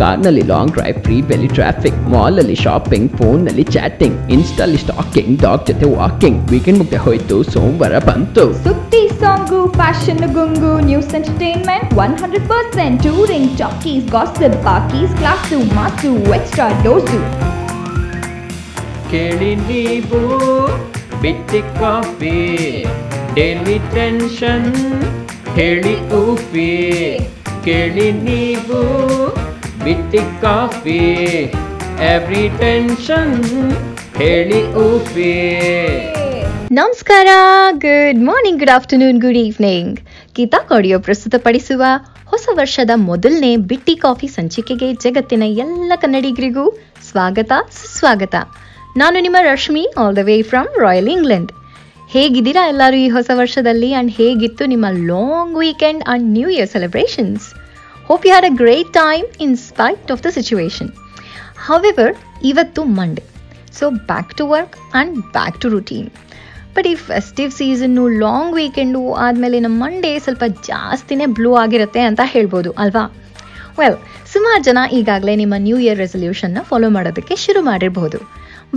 ಕಾರ್ನಲ್ಲಿ long drive, free ಬೆಲಿ traffic, ಮಾಲಲ್ಲಿ ಶಾಪಿಂಗ್, ಫೋನ್ನಲ್ಲಿ ಚಾಟಿಂಗ್, ಇನ್ಸ್ಟಾಲ್ಲಿ ಸ್ಟಾಕಿಂಗ್, ಡಾಗ್ ಜೊತೆ ವಾಕಿಂಗ್. ವೀಕೆಂಡ್ ಮುಗ್ದೆ ಹೋಯ್ತು, ಸೋಮವಾರ ಬಂತು. ಸುದ್ದಿ, ಸಾಂಗು, ಫ್ಯಾಷನ್, ಗುಂಗು, ನ್ಯೂಸ್, ಎಂಟರ್ಟೈನ್ಮೆಂಟ್ 100%, ಟೂರಿಂಗ್, ಚಾಕೀಸ್, ಗಾಸಿಪ್, ಪಾಕೀಸ್, ಕ್ಲಾಸು, ಮಾತು, ಎಕ್ಸ್ಟ್ರಾ ಡೋಸು. ಕೇಳಿ ನೀವು ಬಿಟ್ಟಿ ಕಾಫಿ, ಡೈಲಿ ಟೆನ್ಷನ್ ಹೇಳಿ ಕಾಫಿ. ಕೇಳಿ ನೀವು ಬಿಟ್ಟಿ ಕಾಫಿ, ಎವ್ರಿ ಟೆನ್ಷನ್ ಹೇಳಿ ಕಾಫಿ. ನಮಸ್ಕಾರ, good morning, good afternoon, good evening. Geetha ಕೊಡಿಯೋ ಪ್ರಸ್ತುತಪಡಿಸುವ ಹೊಸ ವರ್ಷದ ಮೊದಲನೇ ಬಿಟ್ಟಿ ಕಾಫಿ ಸಂಚಿಕೆಗೆ ಜಗತ್ತಿನ ಎಲ್ಲ ಕನ್ನಡಿಗರಿಗೂ ಸ್ವಾಗತ, ಸುಸ್ವಾಗತ. ನಾನು ನಿಮ್ಮ Rashmi, all the way from royal England. ಹೇಗಿದ್ದೀರಾ ಎಲ್ಲರೂ ಈ ಹೊಸ ವರ್ಷದಲ್ಲಿ? ಆ್ಯಂಡ್ ಹೇಗಿತ್ತು ನಿಮ್ಮ long weekend and new year celebrations? Hope you had a great time in spite of the situation. However, ಇವತ್ತು Monday, so back to work and back to routine. But ಈ festive season, long weekend ಆದಮೇಲೆ ನಮ್ಮ Monday ಸ್ವಲ್ಪ ಜಾಸ್ತಿನೇ blue ಆಗಿರುತ್ತೆ ಅಂತ ಹೇಳ್ಬೋದು ಅಲ್ವಾ? ವೆಲ್, ಸುಮಾರು ಜನ ಈಗಾಗಲೇ ನಿಮ್ಮ ನ್ಯೂ ಇಯರ್ ರೆಸೊಲ್ಯೂಷನ್ನ ಫಾಲೋ ಮಾಡೋದಕ್ಕೆ ಶುರು ಮಾಡಿರ್ಬೋದು.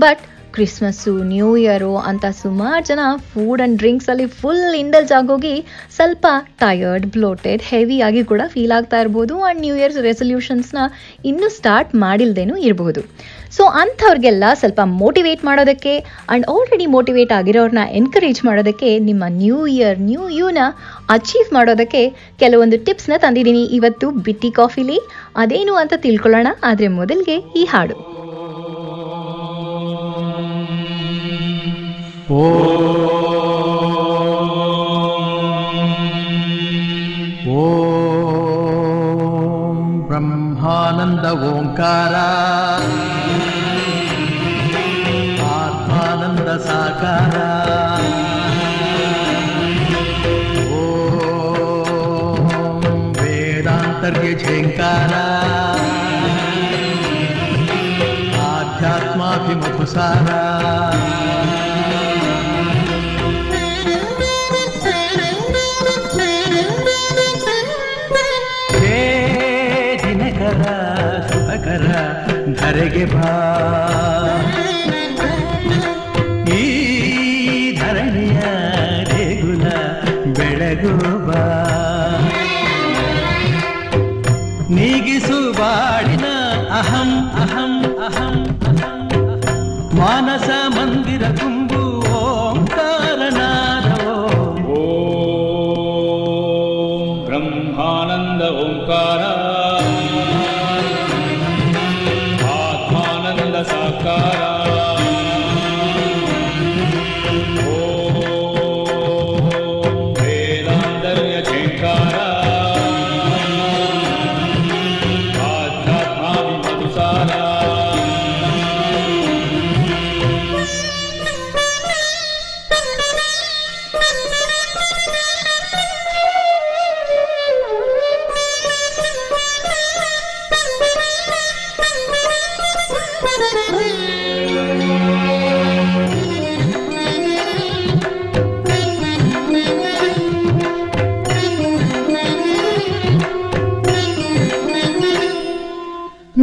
ಬಟ್ ಕ್ರಿಸ್ಮಸ್ಸು, ನ್ಯೂ ಇಯರು ಅಂತ ಸುಮಾರು ಜನ ಫುಡ್ ಆ್ಯಂಡ್ ಡ್ರಿಂಕ್ಸಲ್ಲಿ ಫುಲ್ ಇಂಡಲ್ಜ್ ಆಗೋಗಿ ಸ್ವಲ್ಪ ಟಯರ್ಡ್, ಬ್ಲೋಟೆಡ್, ಹೆವಿಯಾಗಿ ಕೂಡ ಫೀಲ್ ಆಗ್ತಾ ಇರ್ಬೋದು. ಆ್ಯಂಡ್ ನ್ಯೂ ಇಯರ್ಸ್ ರೆಸೊಲ್ಯೂಷನ್ಸ್ನ ಇನ್ನೂ ಸ್ಟಾರ್ಟ್ ಮಾಡಿಲ್ದೇನೂ ಇರ್ಬೋದು. ಸೊ ಅಂಥವ್ರಿಗೆಲ್ಲ ಸ್ವಲ್ಪ ಮೋಟಿವೇಟ್ ಮಾಡೋದಕ್ಕೆ ಆ್ಯಂಡ್ ಆಲ್ರೆಡಿ ಮೋಟಿವೇಟ್ ಆಗಿರೋರನ್ನ ಎನ್ಕರೇಜ್ ಮಾಡೋದಕ್ಕೆ, ನಿಮ್ಮ ನ್ಯೂ ಇಯರ್ ನ್ಯೂ ಯೂನ ಅಚೀವ್ ಮಾಡೋದಕ್ಕೆ ಕೆಲವೊಂದು ಟಿಪ್ಸ್ನ ತಂದಿದ್ದೀನಿ ಇವತ್ತು ಬಿಟ್ಟಿ ಕಾಫಿಲಿ. ಅದೇನು ಅಂತ ತಿಳ್ಕೊಳ್ಳೋಣ. ಆದರೆ ಮೊದಲಿಗೆ ಈ ಹಾಡು. ಓಂ ಬ್ರಹ್ಮಾನಂದ ಓಂಕಾರ, ಆತ್ಮಾನಂದ ಸಾಕಾರ. ಓಂ ವೇದಾಂತರ್ಯ ಝೇಂಕಾರ, ಆಧ್ಯಾತ್ಮಾಭಿಮುಖಸಾರ. ಧರೆಗೆ ಬಾ, ಈ ಧರಣಿಯ ದೇಗುಲ ಬೆಳಗು ಬಾ. ನೀಗಿಸು ಬಾಡಿನ ಅಹಂ ಅಹಂ ಅಹಂ, ಮಾನಸ ಮಂದಿರ ತುಂಬು ಓಂಕಾರನಾದೋ. ಓಂ ಬ್ರಹ್ಮಾನಂದ ಓಂಕಾರ,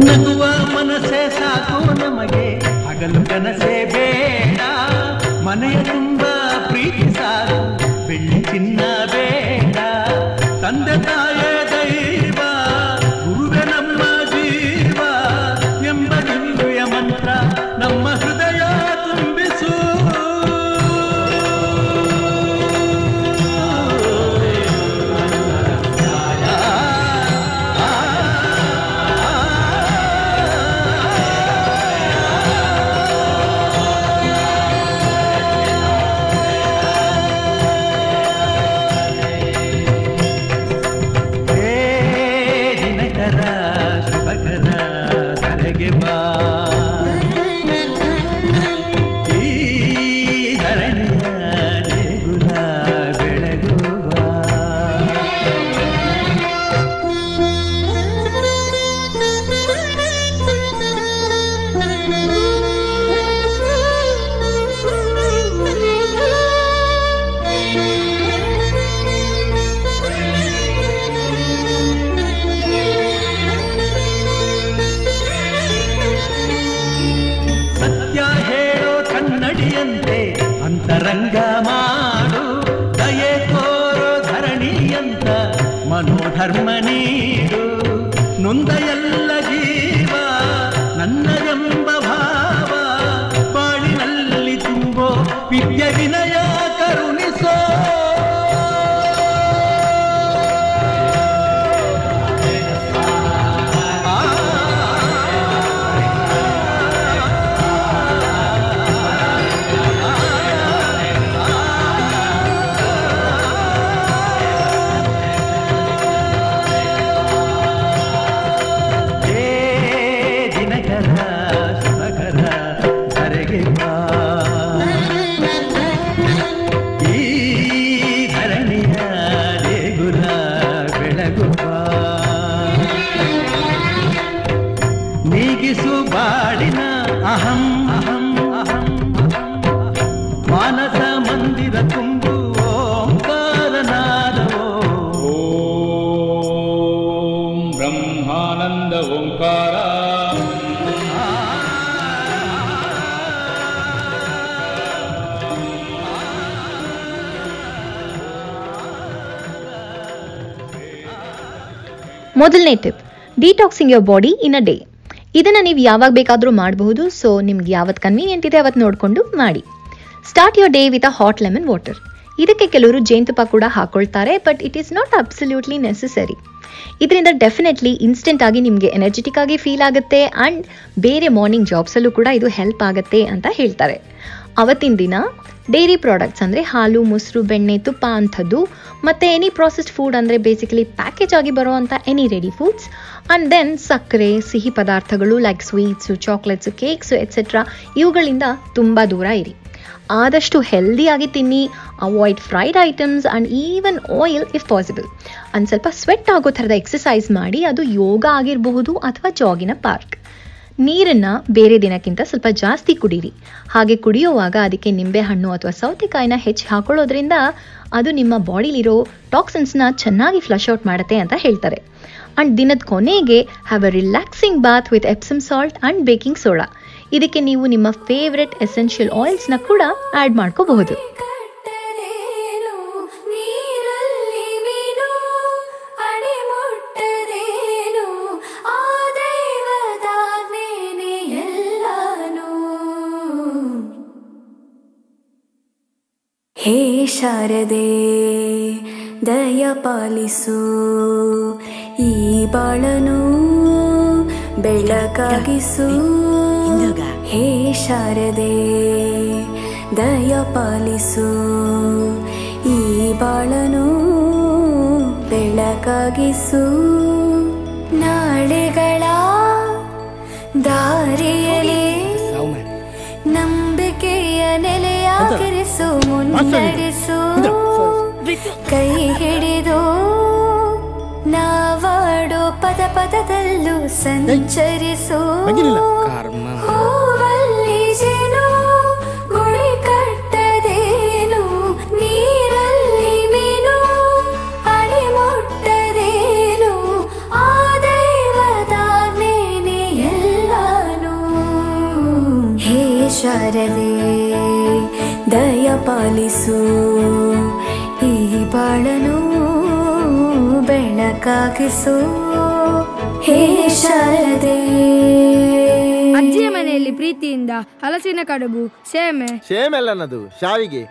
ನಗುವ ಮನಸ್ಸೇ ಸಾಕು ನಮಗೆ, ಹಗಲು ಕನಸೇ ಬೇಡ. ಮನೆಯ ತುಂಬ ಪ್ರೀತಿ ಸಾಕು, ಬೆಳ್ಳಿ ಚಿನ್ನ ಬೇಡ. ತಂದೆ ತಾಯೇ ದೈವ, ಗುರುವೆ ನಮ್ಮ ಜೀವ ಎಂಬ ನಿಂಗುಯ ಮಂತ್ರ ನಮ್ಮ ಹೃದಯ ತುಂಬಿಸು. ಧರ್ಮ ನೀಡು ನೊಂದ ಎಲ್ಲ ಜೀವ ನನ್ನದೆಂಬ ಭಾವ ಬಾಳಿನಲ್ಲಿ ತುಂಬೋ ವಿದ್ಯ ವಿನಯ ಕರುಣಿಸೋ ಮೊದಲನೇ tip, detoxing your body in a day. ಇದನ್ನ ನೀವು ಯಾವಾಗ ಬೇಕಾದರೂ ಮಾಡಬಹುದು. ಸೊ ನಿಮ್ಗೆ ಯಾವತ್ತು ಕನ್ವೀನಿಯೆಂಟ್ ಇದೆ ಅವತ್ತು ನೋಡಿಕೊಂಡು ಮಾಡಿ. Start your day with a hot lemon water. ಇದಕ್ಕೆ ಕೆಲವರು ಜೇನುತುಪ್ಪ ಕೂಡ ಹಾಕೊಳ್ತಾರೆ, but it is not absolutely necessary. ಇದರಿಂದ ಡೆಫಿನೆಟ್ಲಿ ಇನ್ಸ್ಟೆಂಟ್ ಆಗಿ ನಿಮಗೆ ಎನರ್ಜೆಟಿಕ್ ಆಗಿ ಫೀಲ್ ಆಗುತ್ತೆ ಆ್ಯಂಡ್ ಬೇರೆ ಮಾರ್ನಿಂಗ್ ಜಾಬ್ಸಲ್ಲೂ ಕೂಡ ಇದು ಹೆಲ್ಪ್ ಆಗುತ್ತೆ ಅಂತ ಹೇಳ್ತಾರೆ. ಅವತ್ತಿನ ದಿನ ಡೈರಿ ಪ್ರಾಡಕ್ಟ್ಸ್ ಅಂದರೆ ಹಾಲು, ಮೊಸರು, ಬೆಣ್ಣೆ, ತುಪ್ಪ ಅಂಥದ್ದು, ಮತ್ತು ಎನಿ ಪ್ರಾಸೆಸ್ಡ್ ಫುಡ್ ಅಂದರೆ ಬೇಸಿಕಲಿ ಪ್ಯಾಕೇಜ್ ಆಗಿ ಬರೋವಂಥ any ready foods, and then ಸಕ್ಕರೆ, ಸಿಹಿ ಪದಾರ್ಥಗಳು like sweets, chocolates, cakes etcetera, ಇವುಗಳಿಂದ ತುಂಬ ದೂರ ಇರಿ. ಆದಷ್ಟು ಹೆಲ್ದಿಯಾಗಿ ತಿನ್ನಿ. Avoid fried items and even oil if possible. And ಸ್ವಲ್ಪ ಸ್ವೆಟ್ ಆಗೋ ಥರದ ಎಕ್ಸಸೈಸ್ ಮಾಡಿ. ಅದು ಯೋಗ ಆಗಿರಬಹುದು ಅಥವಾ ಜಾಗಿನ ಪಾರ್ಕ್. ನೀರನ್ನು ಬೇರೆ ದಿನಕ್ಕಿಂತ ಸ್ವಲ್ಪ ಜಾಸ್ತಿ ಕುಡೀರಿ. ಹಾಗೆ ಕುಡಿಯುವಾಗ ಅದಕ್ಕೆ ನಿಂಬೆಹಣ್ಣು ಅಥವಾ ಸೌತೆಕಾಯಿನ ಹೆಚ್ಚಿ ಹಾಕೊಳ್ಳೋದ್ರಿಂದ ಅದು ನಿಮ್ಮ ಬಾಡಿಲಿರೋ ಟಾಕ್ಸಿನ್ಸ್ನ ಚೆನ್ನಾಗಿ ಫ್ಲಶ್ ಔಟ್ ಮಾಡುತ್ತೆ ಅಂತ ಹೇಳ್ತಾರೆ. ಆ್ಯಂಡ್ ದಿನದ ಕೊನೆಗೆ have a relaxing bath with Epsom salt and baking soda. ಇದಕ್ಕೆ ನೀವು ನಿಮ್ಮ ಫೇವ್ರೆಟ್ ಎಸೆನ್ಷಿಯಲ್ ಆಯಿಲ್ಸ್ನ ಕೂಡ ಆ್ಯಡ್ ಮಾಡ್ಕೋಬಹುದು. ಹೇ ಶಾರದೆ ದಯಪಾಲಿಸು, ಈ ಬಾಳನು ಬೆಳಕಾಗಿಸು. ಹೇ ಶಾರದೆ ದಯಪಾಲಿಸು, ಈ ಬಾಳನು ಬೆಳಕಾಗಿಸು. ನಾಳೆಗಳ ದಾರಿಯಲ್ಲಿ ನಂಬಿಕೆಯ ನೆಲೆಯಾಗಿರಿಸು. ಮುನ್ನಡೆಸು, ಕೈ ಹಿಡಿದು ನಾವಾಡೋ ಪದ ಪದದಲ್ಲೂ ಸಂಚರಿಸು. ಹೂವಲ್ಲಿ ಜೇನು ಗುಳಿ ಕಟ್ಟದೇನು, ನೀರಲ್ಲಿ ಮೀನು ಅಡಿ ಮುಟ್ಟದೇನು, ಆ ದೈವದ ನೇನೆ ಎಲ್ಲಾನು. ಹೇ ಶಾರದೆ ದಯಪಾಲಿಸು, ಈ ಬಾಳನು ಬೆಳಕಾಗಿಸು. ಹೇ ಶಾರದೆ. ಅಜ್ಜಿಯ ಮನೆಯಲ್ಲಿ ಪ್ರೀತಿಯಿಂದ ಹಲಸಿನ ಕಡುಬು, ಶಾವಿಗೆ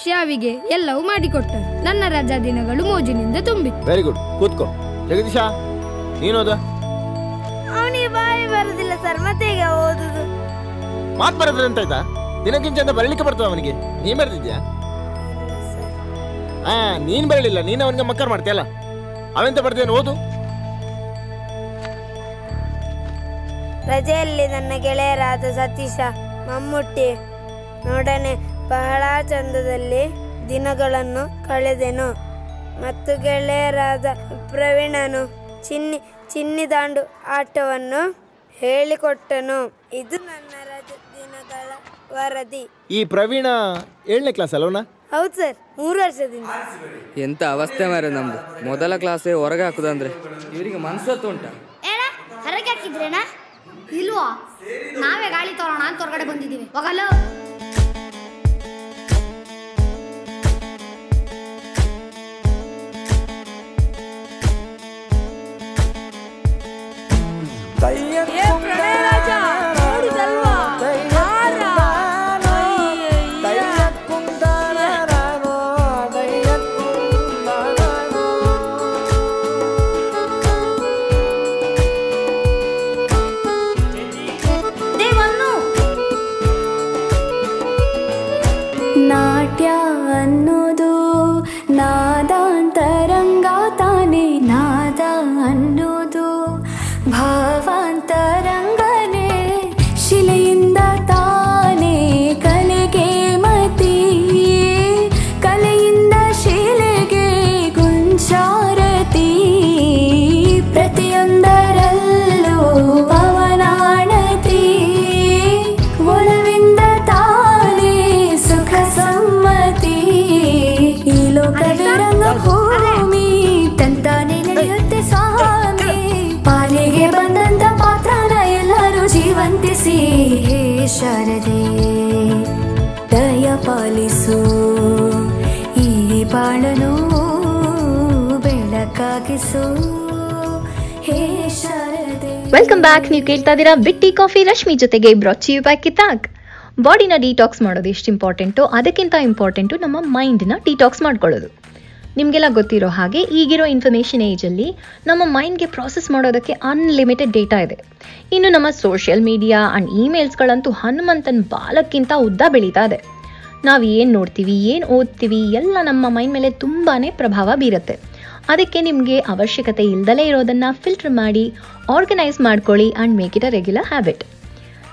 ಶಾವಿಗೆ ಎಲ್ಲವೂ ಮಾಡಿಕೊಟ್ಟರು. ನನ್ನ ರಜಾ ದಿನಗಳು ಮೋಜಿನಿಂದ ತುಂಬಿ. Very good. ಕೂತ್ಕೋ ಜಗದೀಶ, ನೀನೋದ? ಅವನಿಗೆ ಬಾಯಿ ಬರೋದಿಲ್ಲ ಸರ್, ಮತ್ತೆ ಈಗ ಓದುದು ಮಾತು ಬರೋದ್ರೆ ಅಂತ ಆಯ್ತಾ? ದಿನಕ್ಕಿಂತ ಬರಲಿಕ್ಕೆ ಬರ್ತದ ಅವನಿಗೆ. ನೀನ್ ಬರ್ತಿದ್ಯಾ? ಹಾ, ನೀನ್ ಬರಲಿಲ್ಲ, ನೀನ್ ಅವನಿಗೆ ಮಕ್ಕರ್ ಮಾಡ್ತೀಯಲ್ಲ. ಅವೆಂತ ಬರ್ತೇನೆ ಓದು. ರಜೆಯಲ್ಲಿ ನನ್ನ ಗೆಳೆಯರಾದ ಸತೀಶ, ಮಮ್ಮೂಟಿ ನೋಡನೆ ಬಹಳ ಚಂದದಲ್ಲಿ ದಿನಗಳನ್ನು ಕಳೆದೆನು. ಮತ್ತು ಗೆಳೆಯರಾದ ಪ್ರವೀಣನು ಚಿನ್ನಿದಾಂಡು ಆಟವನ್ನು ಹೇಳಿಕೊಟ್ಟನು. ಇದು ನನ್ನ ರಜೆ ದಿನಗಳ ವರದಿ. ಈ ಪ್ರವೀಣ 7ನೇ ಕ್ಲಾಸ್ ಅಲ್ವನ? ಹೌದು ಸರ್, 3 ವರ್ಷದಿಂದ. ಎಂತ ಅವಸ್ಥೆ ಮಾರೆ ನಮ್ದು. ಮೊದಲ ಕ್ಲಾಸೇ ಹೊರಗೆ ಹಾಕುದಂದ್ರೆ ಇವರಿಗೆ ಮನ್ಸತ್ತು ಉಂಟಾ? ಹೊರಗೆ ಹಾಕಿದ್ರೇನಾ ಇಲ್ವಾ? ನಾವೇ ಗಾಳಿ ತೋರೋಣ ಅಂತ ಹೊರಗಡೆ ಬಂದಿದ್ದೀವಿ. ಹೋಗಲ್ಲ. ಶಾರದೆ ದಯ ಪಾಲಿಸು ಈ ಬಾಳನು ಬೆಳಕಾಗಿಸು ಹೇ ಶಾರದೆ. Welcome back. ನೀವು ಕೇಳ್ತಾ ಇದ್ದೀರಾ ಬಿಟ್ಟಿ ಕಾಫಿ ರಶ್ಮಿ ಜೊತೆಗೆ ಬ್ರಾಟ್ ಯು ಬೈ ಕಿತಾಕ್. ಬಾಡಿನ ಡಿಟಾಕ್ಸ್ ಮಾಡೋದು ಎಷ್ಟು ಇಂಪಾರ್ಟೆಂಟು ಅದಕ್ಕಿಂತ ಇಂಪಾರ್ಟೆಂಟು ನಮ್ಮ ಮೈಂಡ್ನ ಡಿಟಾಕ್ಸ್ ಮಾಡ್ಕೊಳ್ಳೋದು. ನಿಮಗೆಲ್ಲ ಗೊತ್ತಿರೋ ಹಾಗೆ ಈಗಿರೋ ಇನ್ಫಾರ್ಮೇಷನ್ ಏಜಲ್ಲಿ ನಮ್ಮ ಮೈಂಡ್ಗೆ ಪ್ರಾಸೆಸ್ ಮಾಡೋದಕ್ಕೆ ಅನ್ಲಿಮಿಟೆಡ್ ಡೇಟಾ ಇದೆ. ಇನ್ನು ನಮ್ಮ ಸೋಷಿಯಲ್ ಮೀಡಿಯಾ ಆ್ಯಂಡ್ ಇಮೇಲ್ಸ್ಗಳಂತೂ ಹನುಮಂತನ ಬಾಲಕ್ಕಿಂತ ಉದ್ದ ಬೆಳೀತಾ ಇದೆ. ನಾವು ಏನು ನೋಡ್ತೀವಿ, ಏನು ಓದ್ತೀವಿ ಎಲ್ಲ ನಮ್ಮ ಮೈಂಡ್ ಮೇಲೆ ತುಂಬಾ ಪ್ರಭಾವ ಬೀರುತ್ತೆ. ಅದಕ್ಕೆ ನಿಮಗೆ ಅವಶ್ಯಕತೆ ಇಲ್ದಲೇ ಇರೋದನ್ನು ಫಿಲ್ಟರ್ ಮಾಡಿ ಆರ್ಗನೈಸ್ ಮಾಡ್ಕೊಳ್ಳಿ and make it a regular habit.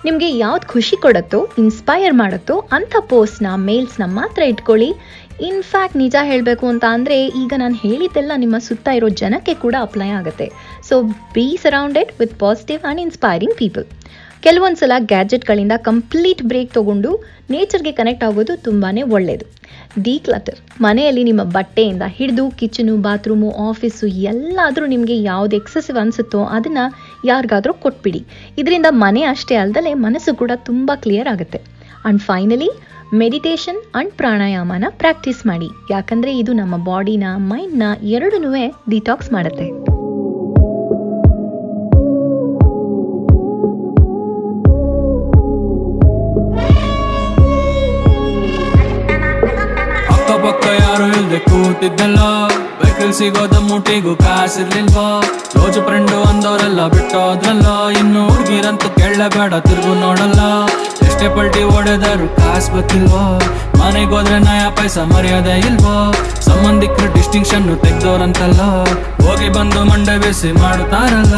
ನಿಮಗೆ ಯಾವ್ದು ಖುಷಿ ಕೊಡುತ್ತೋ, ಇನ್ಸ್ಪೈರ್ ಮಾಡುತ್ತೋ ಅಂಥ ಪೋಸ್ಟ್ನ, ಮೇಲ್ಸ್ನ ಮಾತ್ರ ಇಟ್ಕೊಳ್ಳಿ. ಇನ್ಫ್ಯಾಕ್ಟ್ ನಿಜ ಹೇಳಬೇಕು ಅಂತ ಅಂದರೆ ಈಗ ನಾನು ಹೇಳಿದ್ದೆಲ್ಲ ನಿಮ್ಮ ಸುತ್ತ ಇರೋ ಜನಕ್ಕೆ ಕೂಡ ಅಪ್ಲೈ ಆಗುತ್ತೆ. So be surrounded with positive and inspiring people. ಕೆಲವೊಂದು ಸಲ ಗ್ಯಾಜೆಟ್ಗಳಿಂದ ಕಂಪ್ಲೀಟ್ ಬ್ರೇಕ್ ತೊಗೊಂಡು ನೇಚರ್ಗೆ ಕನೆಕ್ಟ್ ಆಗೋದು ತುಂಬಾ ಒಳ್ಳೆಯದು. ಡಿಕ್ಲಟರ್, ಮನೆಯಲ್ಲಿ ನಿಮ್ಮ ಬಟ್ಟೆಯಿಂದ ಹಿಡಿದು ಕಿಚನು, ಬಾತ್ರೂಮು, ಆಫೀಸು ಎಲ್ಲಾದರೂ ನಿಮಗೆ ಯಾವುದು ಎಕ್ಸೆಸಿವ್ ಅನಿಸುತ್ತೋ ಅದನ್ನು ಯಾರಿಗಾದರೂ ಕೊಟ್ಬಿಡಿ. ಇದರಿಂದ ಮನೆ ಅಷ್ಟೇ ಅಲ್ಲದೆ ಮನಸ್ಸು ಕೂಡ ತುಂಬ ಕ್ಲಿಯರ್ ಆಗುತ್ತೆ. ಆ್ಯಂಡ್ ಫೈನಲಿ ಮೆಡಿಟೇಷನ್ ಆ್ಯಂಡ್ ಪ್ರಾಣಾಯಾಮನ ಪ್ರಾಕ್ಟೀಸ್ ಮಾಡಿ, ಯಾಕಂದರೆ ಇದು ನಮ್ಮ ಬಾಡಿನ, ಮೈಂಡ್ನ ಎರಡನ್ನೂ ಡಿಟಾಕ್ಸ್ ಮಾಡುತ್ತೆ. ಅಕ್ಕಪಕ್ಕ ಯಾರು ಇಲ್ಲದೆ ಕೂತಿದ್ದಲ್ಲ, ವೆಹಿಕಲ್ ಸಿಗೋದ ಮೂಟಿಗೂ ಕಾಸಿರ್ಲಿಲ್ವಾ, ರೋಜು ಫ್ರೆಂಡು ಅಂದವರೆಲ್ಲ ಬಿಟ್ಟೋದ್ರಲ್ಲ, ಇನ್ನು ಹುಡುಗಿರಂತೂ ಕೇಳಬೇಡ ತಿರುಗು ನೋಡಲ್ಲ, ಎಷ್ಟೇ ಪಲ್ಟಿ ಓಡೋದಾರು ಕಾಸ್ ಬತ್ತಿಲ್ವಾ, ಮನೆಗೋದ್ರೆ ನಯಾ ಪೈಸ ಮರ್ಯಾದೆ ಇಲ್ವಾ, ಸಂಬಂಧಿಕರು ಡಿಸ್ಟಿಂಕ್ಷನ್ ತೆಗ್ದವ್ರಂತಲ್ಲ, ಹೋಗಿ ಬಂದು ಮಂಡ ಬೇಸಿ ಮಾಡುತ್ತಾರಲ್ಲ,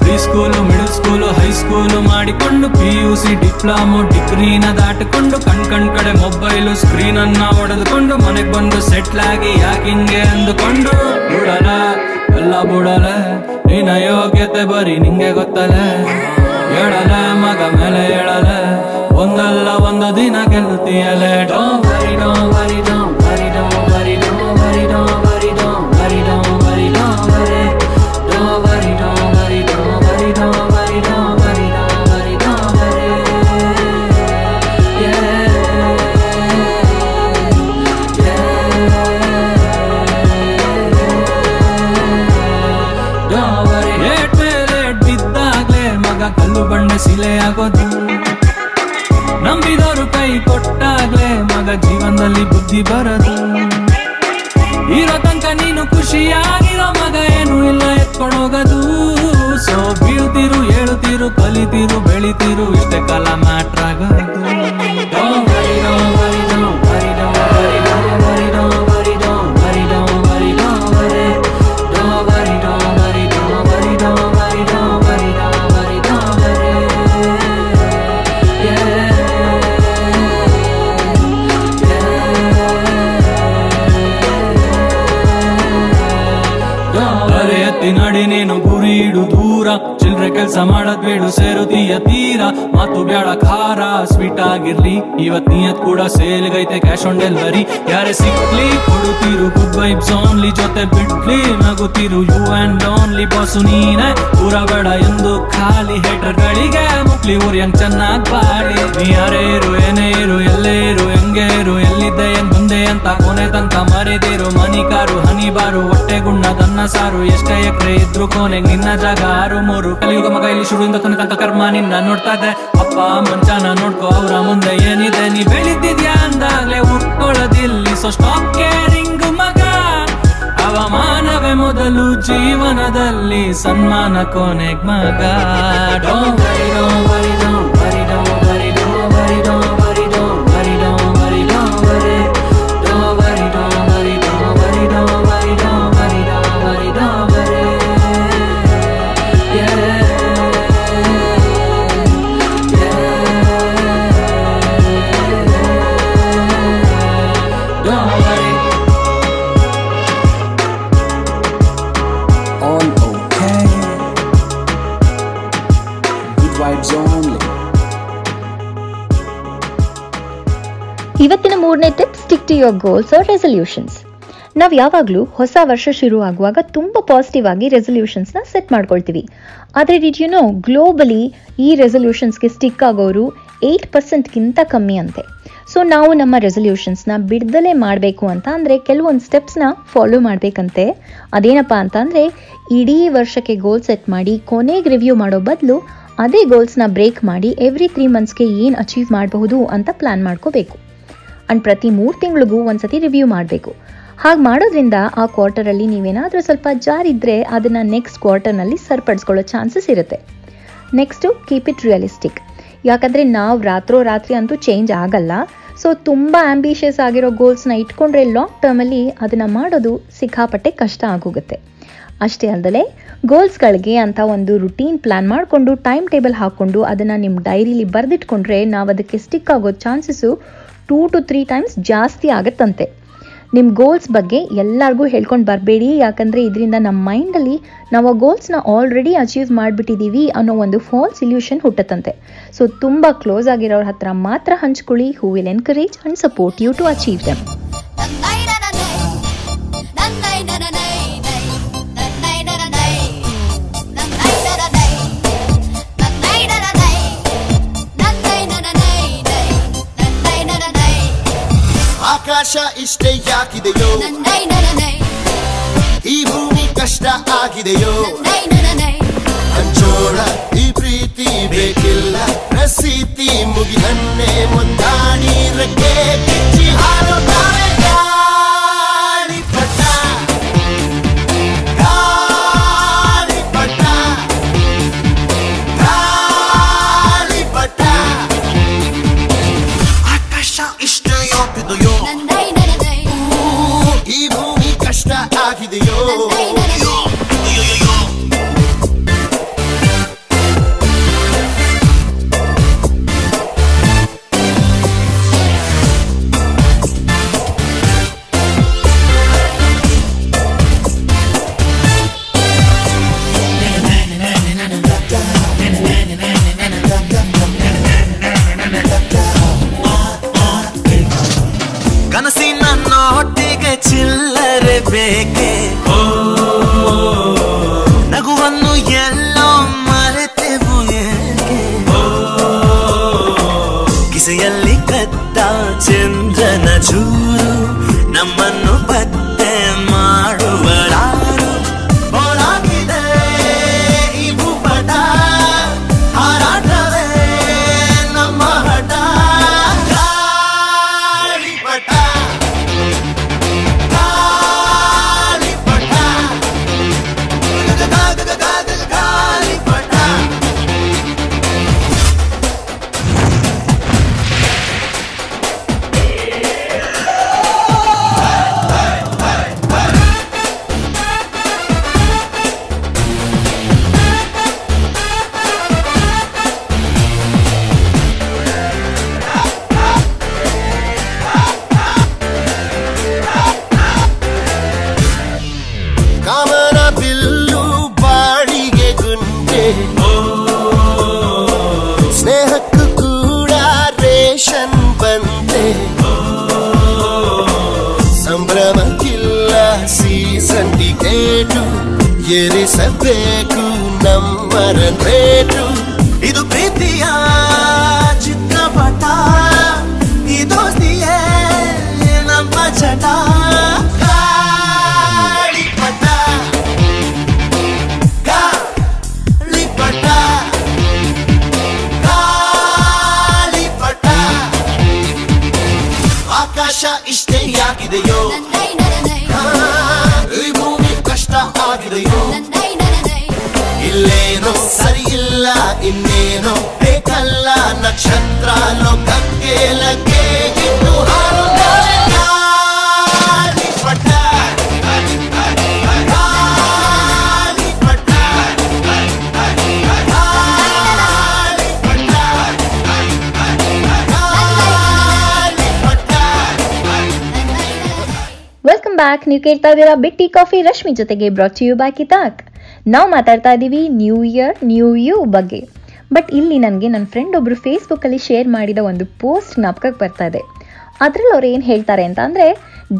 pre school, middle school, high school ಮಾಡಿಕೊಂಡು PUC, ಡಿಪ್ಲೊಮೊ, ಡಿಗ್ರಿನ ದಾಟಿಕೊಂಡು ಕಣ್ ಕಡೆ ಮೊಬೈಲು ಸ್ಕ್ರೀನನ್ನ ಹೊಡೆದುಕೊಂಡು ಮನೆಗೆ ಬಂದು ಸೆಟ್ಲ್ ಆಗಿ ಯಾಕಿಂಗೆ ಅಂದುಕೊಂಡು ಬಿಡಲ್ಲ ಎಲ್ಲ ಬಿಡಲ್ಲ, ನಿನ್ನ ಯೋಗ್ಯತೆ ಬರೀ ನಿಂಗೆ ಗೊತ್ತಲ್ಲ, ಹೇಳಲ್ಲ ಮಗ ಮೇಲೆ ಹೇಳಲ್ಲ, ಒಂದಲ್ಲ ಒಂದು ದಿನ ಗೆಲ್ಲುತ್ತೀಯಲೇ. Don't worry don't worry don't worry don't worry don't worry don't worry don't worry don't worry don't worry don't worry don't worry don't worry don't worry don't worry don't worry don't worry. Don't worry late late ಬಿದ್ದಾಗ್ಲೇ ಮಗ ಕಲ್ಲು ಬಂಡೆ ಸಿಲೆ ಆಗೋದು, ನಂಬಿದವರು ಕೈ ಕೊಟ್ಟಾಗ್ಲೇ ಮಗ ಜೀವನದಲ್ಲಿ ಬುದ್ಧಿ ಬರದು, ಇರೋ ತನಕ ನೀನು ಖುಷಿಯಾಗಿರೋ ಮಗ ಏನು ಇಲ್ಲ ಎತ್ಕೊಂಡೋಗದು. ಸೊ ಬೀಳ್ತಿರು, ಏಳುತ್ತಿರು, ಕಲಿತಿರು, ಬೆಳಿತಿರು, ಇಷ್ಟೇ ಕಾಲ ಮ್ಯಾಟ್ರಾಗದು. ನಡಿ ನೀನು ಗುರಿ ಇಡು ದೂರ, ಚಿಲ್ರೆ ಕೆಲ್ಸ ಮಾಡದ್ ಬೇಡು, ಸೇರುದೀಯ ತೀರ, ಮಾತು ಬ್ಯಾಡ ಖಾರ ಸ್ವೀಟ್ ಆಗಿರ್ಲಿ, ಇವತ್ ನಿಯತ್ ಕೂಡ ಸೇಲ್ಗೈತೆ ಕ್ಯಾಶ್ ಆನ್ ಡೆಲಿವರಿ, ಯಾರೇ ಸಿಕ್ಲಿ ಕೊಡುತ್ತೀರು ಗುಡ್ ವೈಬ್ಸ್ ಓನ್ಲಿ, ಜೊತೆ ಬಿಡ್ಲಿ ನಗುತ್ತೀರು ಯು ಅಂಡ್ ಓನ್ಲಿ, ಬಾಸು ನೀನೆ ಊರ ಬೇಡ ಎಂದು ಖಾಲಿ ಹೇಟರ್ಗಳಿಗೆ ಮುಕ್ಲಿ ಊರಿ ಹಂಗ್ ಚೆನ್ನಾಗ್ ಬಾಳಿ, ನೀ ಯಾರೇ ಇರು ಏನೇ ಇರು ಎಲ್ಲೇ ಇರು ಹೆಂಗೆ ಇರು ಎಲ್ಲಿದ್ದೆ ಏನ್ ಮುಂದೆ ಅಂತ ಕೊನೆ ತನಕ ಮರೆದಿರು, ಮನಿ ಕಾರು ಹನಿ ಬಾರು ಹೊಟ್ಟೆ ಗುಣ್ಣ ದನ್ನ ಸಾರು, ಎಷ್ಟೇ ಎಕರೆ ಇದ್ರು ಕೊನೆಗೆ ನಿನ್ನ ಜಾಗಾರು ಮೂರು ಕಲಿಯುಗ ಮಗ ಇಲ್ಲಿ ಶುರುವಿಂದ ಕೊನೆ ತನಕ ಕರ್ಮ ನಿನ್ನ ನೋಡ್ತಾ ಇದೆ. ಅಪ್ಪ ಮಂಚಾನ ನೋಡ್ಕೋ ಅವರ ಮುಂದೆ ಏನಿದೆ, ನೀ ಬೆಳಿತಿದ್ಯಾ ಅಂದಾಗ್ಲೇ ಉಟ್ಕೊಳ್ಳೋದಿಲ್ಲಿ. ಸೊ ಸ್ಟಾಪ್ ಕೇರಿಂಗ್ ಮಗ, ಅವಮಾನವೇ ಮೊದಲು ಜೀವನದಲ್ಲಿ, ಸನ್ಮಾನ ಕೊನೆಗ್ ಮಗ. Don't worry don't worry don't worry don't worry don't worry don't worry don't worry don't worry don't worry don't worry don't worry don't worry don't worry don't worry don't worry don't worry. ಇವತ್ತಿನ ಮೂರನೇ tip, stick to your goals or resolutions. ನಾವು ಯಾವಾಗಲೂ ಹೊಸ ವರ್ಷ ಶುರು ಆಗುವಾಗ ತುಂಬ positive ಆಗಿ ರೆಸಲ್ಯೂಷನ್ಸ್ನ ಸೆಟ್ ಮಾಡ್ಕೊಳ್ತೀವಿ. ಆದರೆ ಡಿಡ್ ಯು ನೋ, ಗ್ಲೋಬಲಿ ಈ ರೆಸಲ್ಯೂಷನ್ಸ್ಗೆ ಸ್ಟಿಕ್ ಆಗೋರು 8%ಗಿಂತ ಕಮ್ಮಿ ಅಂತೆ. ಸೊ ನಾವು ನಮ್ಮ ರೆಸಲ್ಯೂಷನ್ಸ್ನ ಬಿಡ್ದಲೇ ಮಾಡಬೇಕು ಅಂತ ಅಂದರೆ ಕೆಲವೊಂದು ಸ್ಟೆಪ್ಸ್ನ ಫಾಲೋ ಮಾಡಬೇಕಂತೆ. ಅದೇನಪ್ಪ ಅಂತ ಅಂದರೆ, ಇಡೀ ವರ್ಷಕ್ಕೆ ಗೋಲ್ ಸೆಟ್ ಮಾಡಿ ಕೊನೆಗೆ ರಿವ್ಯೂ ಮಾಡೋ ಬದಲು ಅದೇ ಗೋಲ್ಸ್ನ ಬ್ರೇಕ್ ಮಾಡಿ ಎವ್ರಿ 3 ಮಂತ್ಸ್ಗೆ ಏನು ಅಚೀವ್ ಮಾಡಬಹುದು ಅಂತ ಪ್ಲ್ಯಾನ್ ಮಾಡ್ಕೋಬೇಕು. ಅಂಡ್ ಪ್ರತಿ 3 ತಿಂಗಳಿಗೂ ಒಂದ್ಸತಿ ರಿವ್ಯೂ ಮಾಡಬೇಕು. ಹಾಗೆ ಮಾಡೋದ್ರಿಂದ ಆ ಕ್ವಾರ್ಟರಲ್ಲಿ ನೀವೇನಾದರೂ ಸ್ವಲ್ಪ ಜಾರಿದ್ರೆ ಅದನ್ನು ನೆಕ್ಸ್ಟ್ ಕ್ವಾರ್ಟರ್ನಲ್ಲಿ ಸರಿಪಡಿಸ್ಕೊಳ್ಳೋ ಚಾನ್ಸಸ್ ಇರುತ್ತೆ. Next, keep it realistic. ಯಾಕಂದರೆ ನಾವು ರಾತ್ರೋರಾತ್ರಿ ಅಂತೂ ಚೇಂಜ್ ಆಗಲ್ಲ. ಸೊ ತುಂಬ ಆಂಬಿಷಿಯಸ್ ಆಗಿರೋ ಗೋಲ್ಸ್ನ ಇಟ್ಕೊಂಡ್ರೆ ಲಾಂಗ್ ಟರ್ಮಲ್ಲಿ ಅದನ್ನು ಮಾಡೋದು ಸಿಕ್ಕಾಪಟ್ಟೆ ಕಷ್ಟ ಆಗೋಗುತ್ತೆ. ಅಷ್ಟೇ ಅಲ್ಲದೆ ಗೋಲ್ಸ್ಗಳಿಗೆ ಅಂತ ಒಂದು ರುಟೀನ್ ಪ್ಲ್ಯಾನ್ ಮಾಡಿಕೊಂಡು ಟೈಮ್ ಟೇಬಲ್ ಹಾಕ್ಕೊಂಡು ಅದನ್ನು ನಿಮ್ಮ ಡೈರಿಲಿ ಬರೆದಿಟ್ಕೊಂಡ್ರೆ ನಾವು ಅದಕ್ಕೆ ಸ್ಟಿಕ್ ಆಗೋ ಚಾನ್ಸಸ್ಸು 2 to 3 times ಜಾಸ್ತಿ ಆಗತ್ತಂತೆ. ನಿಮ್ಮ ಗೋಲ್ಸ್ ಬಗ್ಗೆ ಎಲ್ಲರಿಗೂ ಹೇಳ್ಕೊಂಡು ಬರಬೇಡಿ, ಯಾಕಂದರೆ ಇದರಿಂದ ನಮ್ಮ ಮೈಂಡಲ್ಲಿ ನಾವು ಆ ಗೋಲ್ಸ್ನ ಆಲ್ರೆಡಿ ಅಚೀವ್ ಮಾಡಿಬಿಟ್ಟಿದ್ದೀವಿ ಅನ್ನೋ ಒಂದು ಫಾಲ್ಸ್ ಇಲ್ಯೂಷನ್ ಹುಟ್ಟತ್ತಂತೆ. ಸೊ ತುಂಬ ಕ್ಲೋಸ್ ಆಗಿರೋರ ಹತ್ರ ಮಾತ್ರ ಹಂಚ್ಕೊಳ್ಳಿ, who will encourage and support you to achieve them. ಆಕಾಶ ಇಷ್ಟೇ ಯಾಕಿದೆಯೋ, ಈ ಭೂಮಿ ಕಷ್ಟ ಆಗಿದೆಯೋ, ಹಂಚೋಣ ಈ ಪ್ರೀತಿ, ಬೇಕಿಲ್ಲ ರಸೀತಿ, ಮುಗಿದನ್ನೇ ಮುಂದಾಡಿ ರೆಕ್ಕೆ ಕಿಚ್ಚಿ ಹಾಡುತ್ತಾರೆ. ಇನ್ನೇನು ಬೇಕಲ್ಲ ನಕ್ಷತ್ರ ಲೋಕಕ್ಕೆ ಲಗ್ಗೆ ಇನ್ನು ಬ್ಯಾಕ್. ನೀವು ಕೇಳ್ತಾ ಇದ್ದೀರಾ ಬಿಟ್ಟಿ ಕಾಫಿ ರಶ್ಮಿ ಜೊತೆಗೆ ಬ್ರಾಟ್ ಯು ಬ್ಯಾಕ್ ಇತಾಕ್. ನಾವು ಮಾತಾಡ್ತಾ ಇದ್ದೀವಿ ನ್ಯೂ ಇಯರ್ ನ್ಯೂ ಯು ಬಗ್ಗೆ. ಬಟ್ ಇಲ್ಲಿ ನನಗೆ ನನ್ನ ಫ್ರೆಂಡ್ ಒಬ್ಬರು ಫೇಸ್ಬುಕ್ಕಲ್ಲಿ ಶೇರ್ ಮಾಡಿದ ಒಂದು ಪೋಸ್ಟ್ ಜ್ಞಾಪಕಕ್ಕೆ ಬರ್ತಾ ಇದೆ. ಅದರಲ್ಲಿ ಅವ್ರು ಏನು ಹೇಳ್ತಾರೆ ಅಂತ ಅಂದರೆ,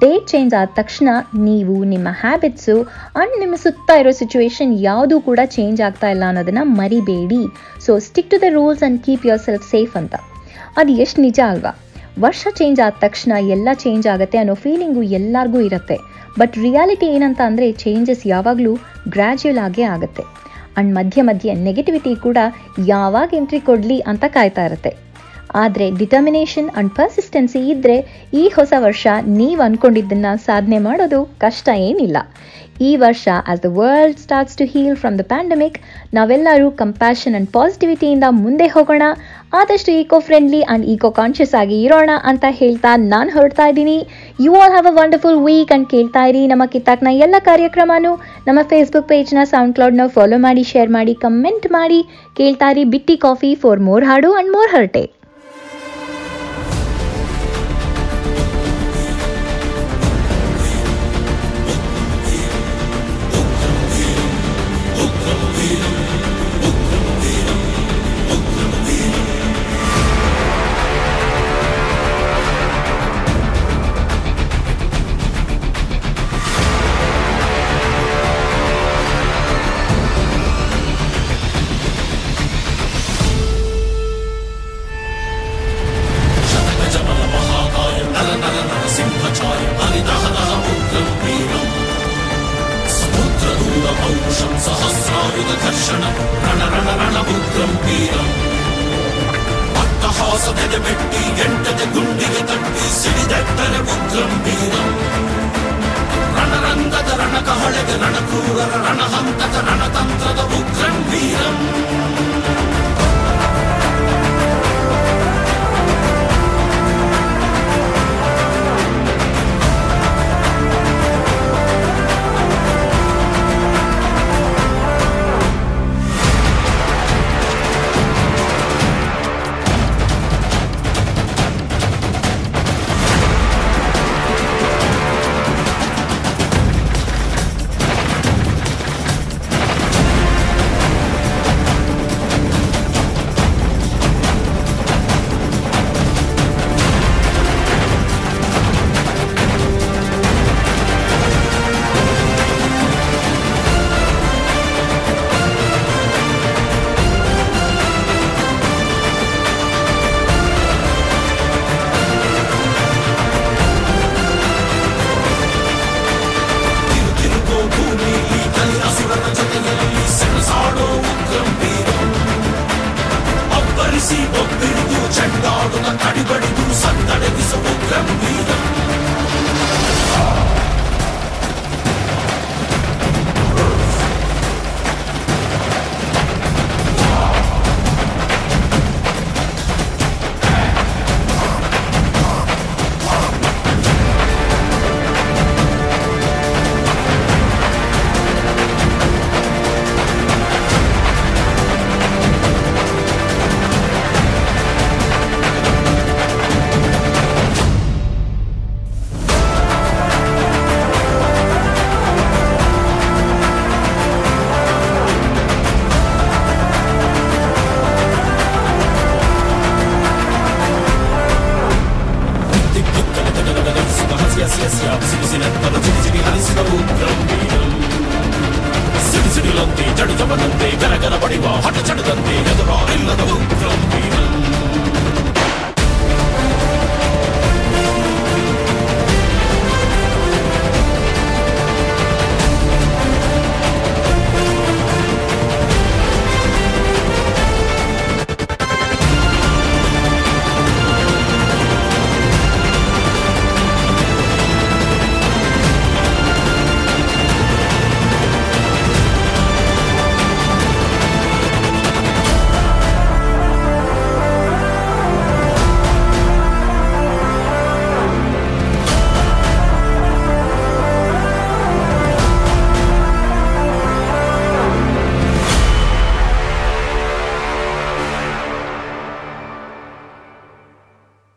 ಡೇಟ್ ಚೇಂಜ್ ಆದ ತಕ್ಷಣ ನೀವು ನಿಮ್ಮ ಹ್ಯಾಬಿಟ್ಸು ಆ್ಯಂಡ್ ನಿಮ್ಮ ಸುತ್ತ ಇರೋ ಸಿಚುವೇಶನ್ ಯಾವುದೂ ಕೂಡ ಚೇಂಜ್ ಆಗ್ತಾ ಇಲ್ಲ ಅನ್ನೋದನ್ನು ಮರಿಬೇಡಿ. So stick to the rules and keep yourself safe ಅಂತ. ಅದು ಎಷ್ಟು ನಿಜ ಅಲ್ವಾ? ವರ್ಷ ಚೇಂಜ್ ಆದ ತಕ್ಷಣ ಎಲ್ಲ ಚೇಂಜ್ ಆಗುತ್ತೆ ಅನ್ನೋ ಫೀಲಿಂಗು ಎಲ್ಲರಿಗೂ ಇರುತ್ತೆ. ಬಟ್ ರಿಯಾಲಿಟಿ ಏನಂತ ಅಂದರೆ, ಚೇಂಜಸ್ ಯಾವಾಗಲೂ ಗ್ರ್ಯಾಜುಯಲ್ ಆಗೇ ಆಗುತ್ತೆ. ಆ್ಯಂಡ್ ಮಧ್ಯೆ ಮಧ್ಯೆ ನೆಗೆಟಿವಿಟಿ ಕೂಡ ಯಾವಾಗ ಎಂಟ್ರಿ ಕೊಡಲಿ ಅಂತ ಕಾಯ್ತಾ ಇರುತ್ತೆ. ಆದರೆ ಡಿಟರ್ಮಿನೇಷನ್ ಆ್ಯಂಡ್ ಪರ್ಸಿಸ್ಟೆನ್ಸಿ ಇದ್ದರೆ ಈ ಹೊಸ ವರ್ಷ ನೀವು ಅಂದ್ಕೊಂಡಿದ್ದನ್ನು ಸಾಧನೆ ಮಾಡೋದು ಕಷ್ಟ ಏನಿಲ್ಲ. ಈ ವರ್ಷ as the world starts to heal from the pandemic, ನಾವೆಲ್ಲರೂ ಕಂಪ್ಯಾಷನ್ ಆ್ಯಂಡ್ ಪಾಸಿಟಿವಿಟಿಯಿಂದ ಮುಂದೆ ಹೋಗೋಣ, ಆದಷ್ಟು eco friendly and eco conscious ಆಗಿ ಇರೋಣ ಅಂತ ಹೇಳ್ತಾ ನಾನು ಹೊರಡ್ತಾ ಇದ್ದೀನಿ. You all have a wonderful week and ಕೇಳ್ತಾ ಇರಿ ನಮ್ಮ ಕಿತ್ತಾಕ್ನ ಎಲ್ಲ ಕಾರ್ಯಕ್ರಮನೂ. ನಮ್ಮ ಫೇಸ್ಬುಕ್ ಪೇಜ್ನ ಸೌಂಡ್ ಕ್ಲೌಡ್ನ ಫಾಲೋ ಮಾಡಿ, ಶೇರ್ ಮಾಡಿ, ಕಮೆಂಟ್ ಮಾಡಿ. ಕೇಳ್ತಾ ಇರಿ ಬಿಟ್ಟಿ ಕಾಫಿ ಫಾರ್ ಮೋರ್ ಹಾಡು ಆ್ಯಂಡ್ ಮೋರ್ ಹರ್ಟೆ. ಸಿಡಿಸಿಡಿಲಂತೆ ಜಡಿದ ಬಂದಂತೆ ಗರಗರ ಬಡಿವ ಹಠ ಚಡದಂತೆ ಎದುರ ಇಲ್ಲದ ಉಗ್ರಂ